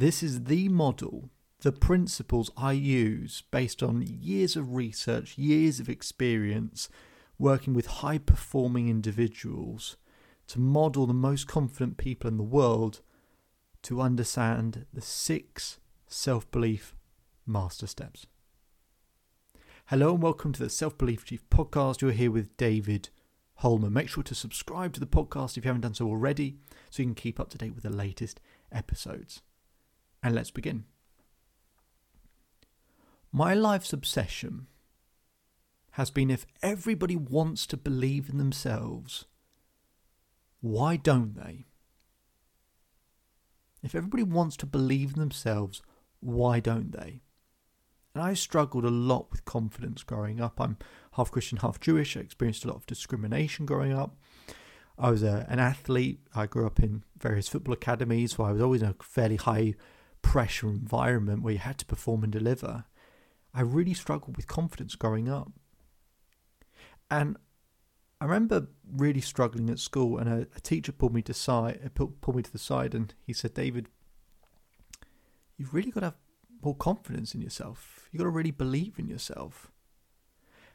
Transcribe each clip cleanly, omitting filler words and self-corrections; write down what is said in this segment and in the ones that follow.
This is the model, the principles I use based on years of research, years of experience, working with high-performing individuals to model the most confident people in the world to understand the 6 self-belief master steps. Hello and welcome to the Self-Belief Chief Podcast. You're here with David Holman. Make sure to subscribe to the podcast if you haven't done so already so you can keep up to date with the latest episodes. And let's begin. My life's obsession has been, if everybody wants to believe in themselves, why don't they? If everybody wants to believe in themselves, why don't they? And I struggled a lot with confidence growing up. I'm half Christian, half Jewish. I experienced a lot of discrimination growing up. I was an athlete. I grew up in various football academies, so I was always in a fairly high pressure environment where you had to perform and deliver. I really struggled with confidence growing up. And I remember really struggling at school, and a teacher pulled me to the side and he said, "David, you've really got to have more confidence in yourself. You've got to really believe in yourself."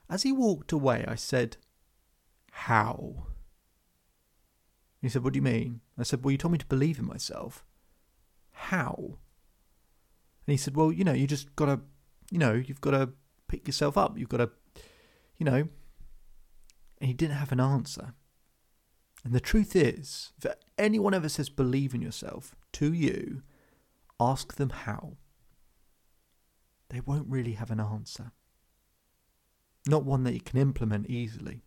As he walked away, I said, "How?" He said, "What do you mean?" I said, "Well, you told me to believe in myself. How?" And he said, "Well, you just got to, you've got to pick yourself up. You've got to, And he didn't have an answer. And the truth is, if anyone ever says believe in yourself to you, ask them how. They won't really have an answer. Not one that you can implement easily.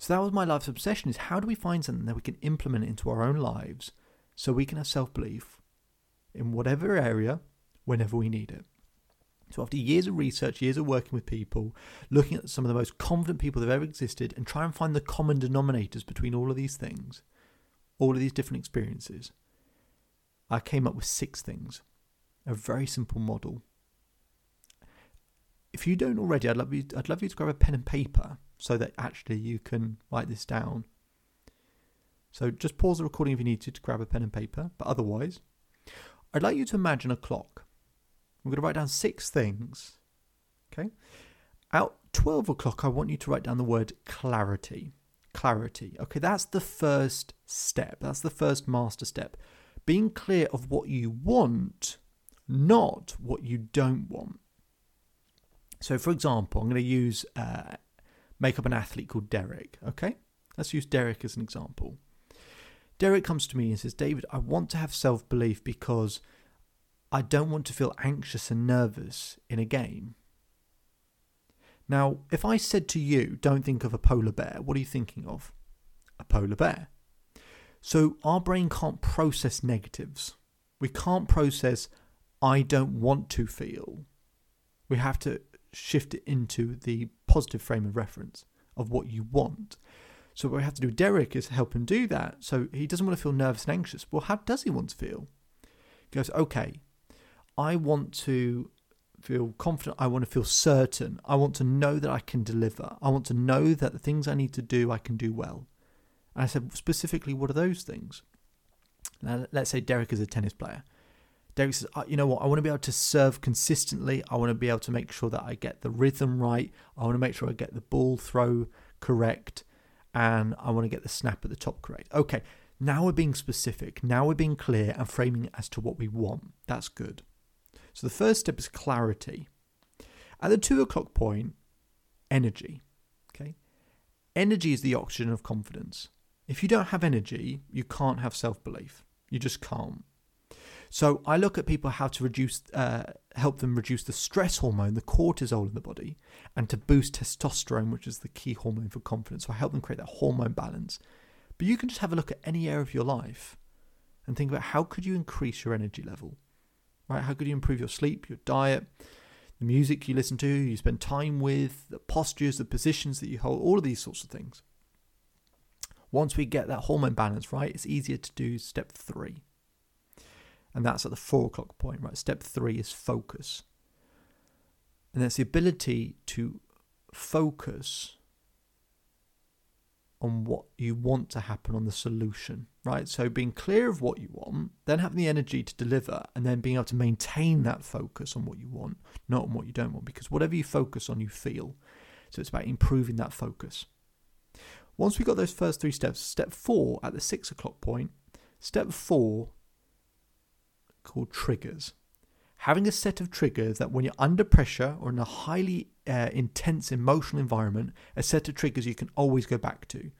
So that was my life's obsession, is how do we find something that we can implement into our own lives so we can have self-belief in whatever area, whenever we need it. So after years of research, years of working with people, looking at some of the most confident people that have ever existed and try and find the common denominators between all of these things, all of these different experiences, I came up with 6 things. A very simple model. If you don't already, I'd love you to grab a pen and paper so that actually you can write this down. So just pause the recording if you need to grab a pen and paper. But otherwise, I'd like you to imagine a clock. We're going to write down 6 things, okay? At 12 o'clock, I want you to write down the word clarity. Clarity, okay, that's the first step. That's the first master step. Being clear of what you want, not what you don't want. So, for example, I'm going to use, make up an athlete called Derek, okay? Let's use Derek as an example. Derek comes to me and says, "David, I want to have self-belief because I don't want to feel anxious and nervous in a game." Now, if I said to you, "Don't think of a polar bear," what are you thinking of? A polar bear. So our brain can't process negatives. We can't process, "I don't want to feel." We have to shift it into the positive frame of reference of what you want. So what we have to do with Derek is help him do that. So he doesn't want to feel nervous and anxious. Well, how does he want to feel? He goes, "Okay, I want to feel confident. I want to feel certain. I want to know that I can deliver. I want to know that the things I need to do, I can do well." And I said, "Specifically, what are those things?" Now, let's say Derek is a tennis player. Derek says, "You know what? I want to be able to serve consistently. I want to be able to make sure that I get the rhythm right. I want to make sure I get the ball throw correct. And I want to get the snap at the top correct." Okay, now we're being specific. Now we're being clear and framing it as to what we want. That's good. So the first step is clarity. At the 2 o'clock point, energy. Okay, energy is the oxygen of confidence. If you don't have energy, you can't have self-belief. You just can't. So I look at people how to reduce, help them reduce the stress hormone, the cortisol in the body, and to boost testosterone, which is the key hormone for confidence. So I help them create that hormone balance. But you can just have a look at any area of your life and think about how could you increase your energy level, right? How could you improve your sleep, your diet, the music you listen to, you spend time with, the postures, the positions that you hold, all of these sorts of things. Once we get that hormone balance right, it's easier to do step 3. And that's at the 4 o'clock point, right? Step 3 is focus. And that's the ability to focus on what you want to happen, on the solution, right? So being clear of what you want, then having the energy to deliver, and then being able to maintain that focus on what you want, not on what you don't want, because whatever you focus on, you feel. So it's about improving that focus. Once we got those first three steps, step 4 at the 6 o'clock point, step 4 called triggers. Having a set of triggers that when you're under pressure or in a highly intense emotional environment, a set of triggers you can always go back to.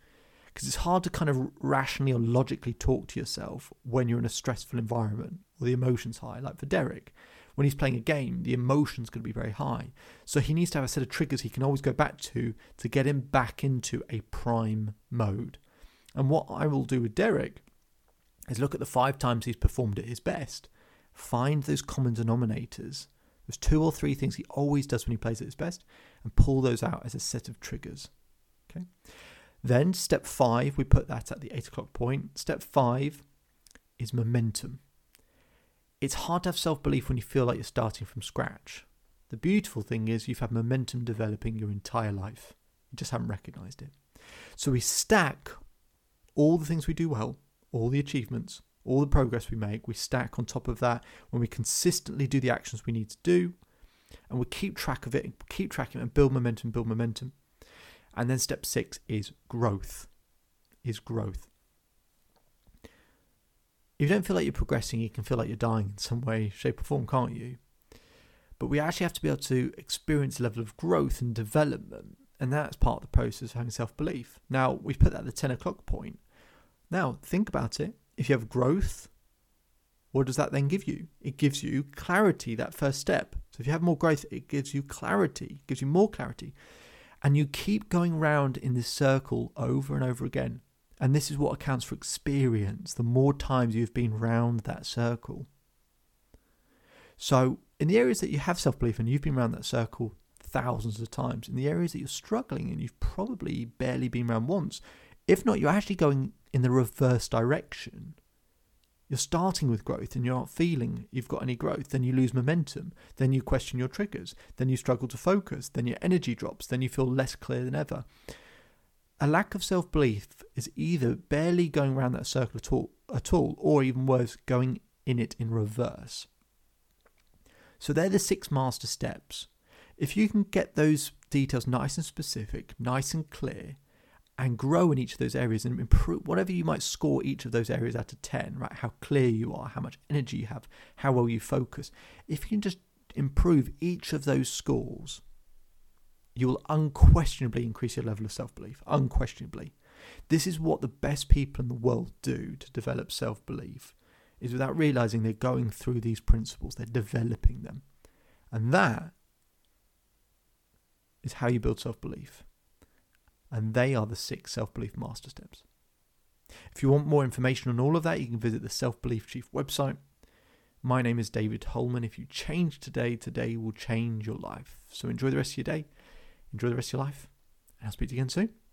Because it's hard to kind of rationally or logically talk to yourself when you're in a stressful environment or the emotion's high. Like for Derek, when he's playing a game, the emotion's going to be very high. So he needs to have a set of triggers he can always go back to get him back into a prime mode. And what I will do with Derek is look at the 5 times he's performed at his best. Find those common denominators. There's 2 or 3 things he always does when he plays at his best, and pull those out as a set of triggers. Okay. Then step 5, we put that at the 8 o'clock point. Step 5 is momentum. It's hard to have self-belief when you feel like you're starting from scratch. The beautiful thing is you've had momentum developing your entire life. You just haven't recognized it. So we stack all the things we do well, all the achievements, all the progress we make, we stack on top of that when we consistently do the actions we need to do, and we keep track of it, keep tracking it, and build momentum. And then step 6 is growth. If you don't feel like you're progressing, you can feel like you're dying in some way, shape or form, can't you? But we actually have to be able to experience a level of growth and development, and that's part of the process of having self-belief. Now, we've put that at the 10 o'clock point. Now, think about it. If you have growth, what does that then give you? It gives you clarity, that first step. So if you have more growth, it gives you clarity, gives you more clarity. And you keep going round in this circle over and over again. And this is what accounts for experience, the more times you've been round that circle. So in the areas that you have self-belief and you've been round that circle thousands of times, in the areas that you're struggling in, you've probably barely been round once. If not, you're actually going in the reverse direction. You're starting with growth and you aren't feeling you've got any growth, then you lose momentum, then you question your triggers, then you struggle to focus, then your energy drops, then you feel less clear than ever. A lack of self-belief is either barely going around that circle at all, or even worse, going in it in reverse. So they're the 6 master steps. If you can get those details nice and specific, nice and clear, and grow in each of those areas and improve whatever you might score each of those areas out of 10, right? How clear you are, how much energy you have, how well you focus. If you can just improve each of those scores, you will unquestionably increase your level of self-belief, unquestionably. This is what the best people in the world do to develop self-belief, is without realizing they're going through these principles, they're developing them. And that is how you build self-belief. And they are the 6 self-belief master steps. If you want more information on all of that, you can visit the Self-Belief Chief website. My name is David Holman. If you change today, today will change your life. So enjoy the rest of your day. Enjoy the rest of your life. And I'll speak to you again soon.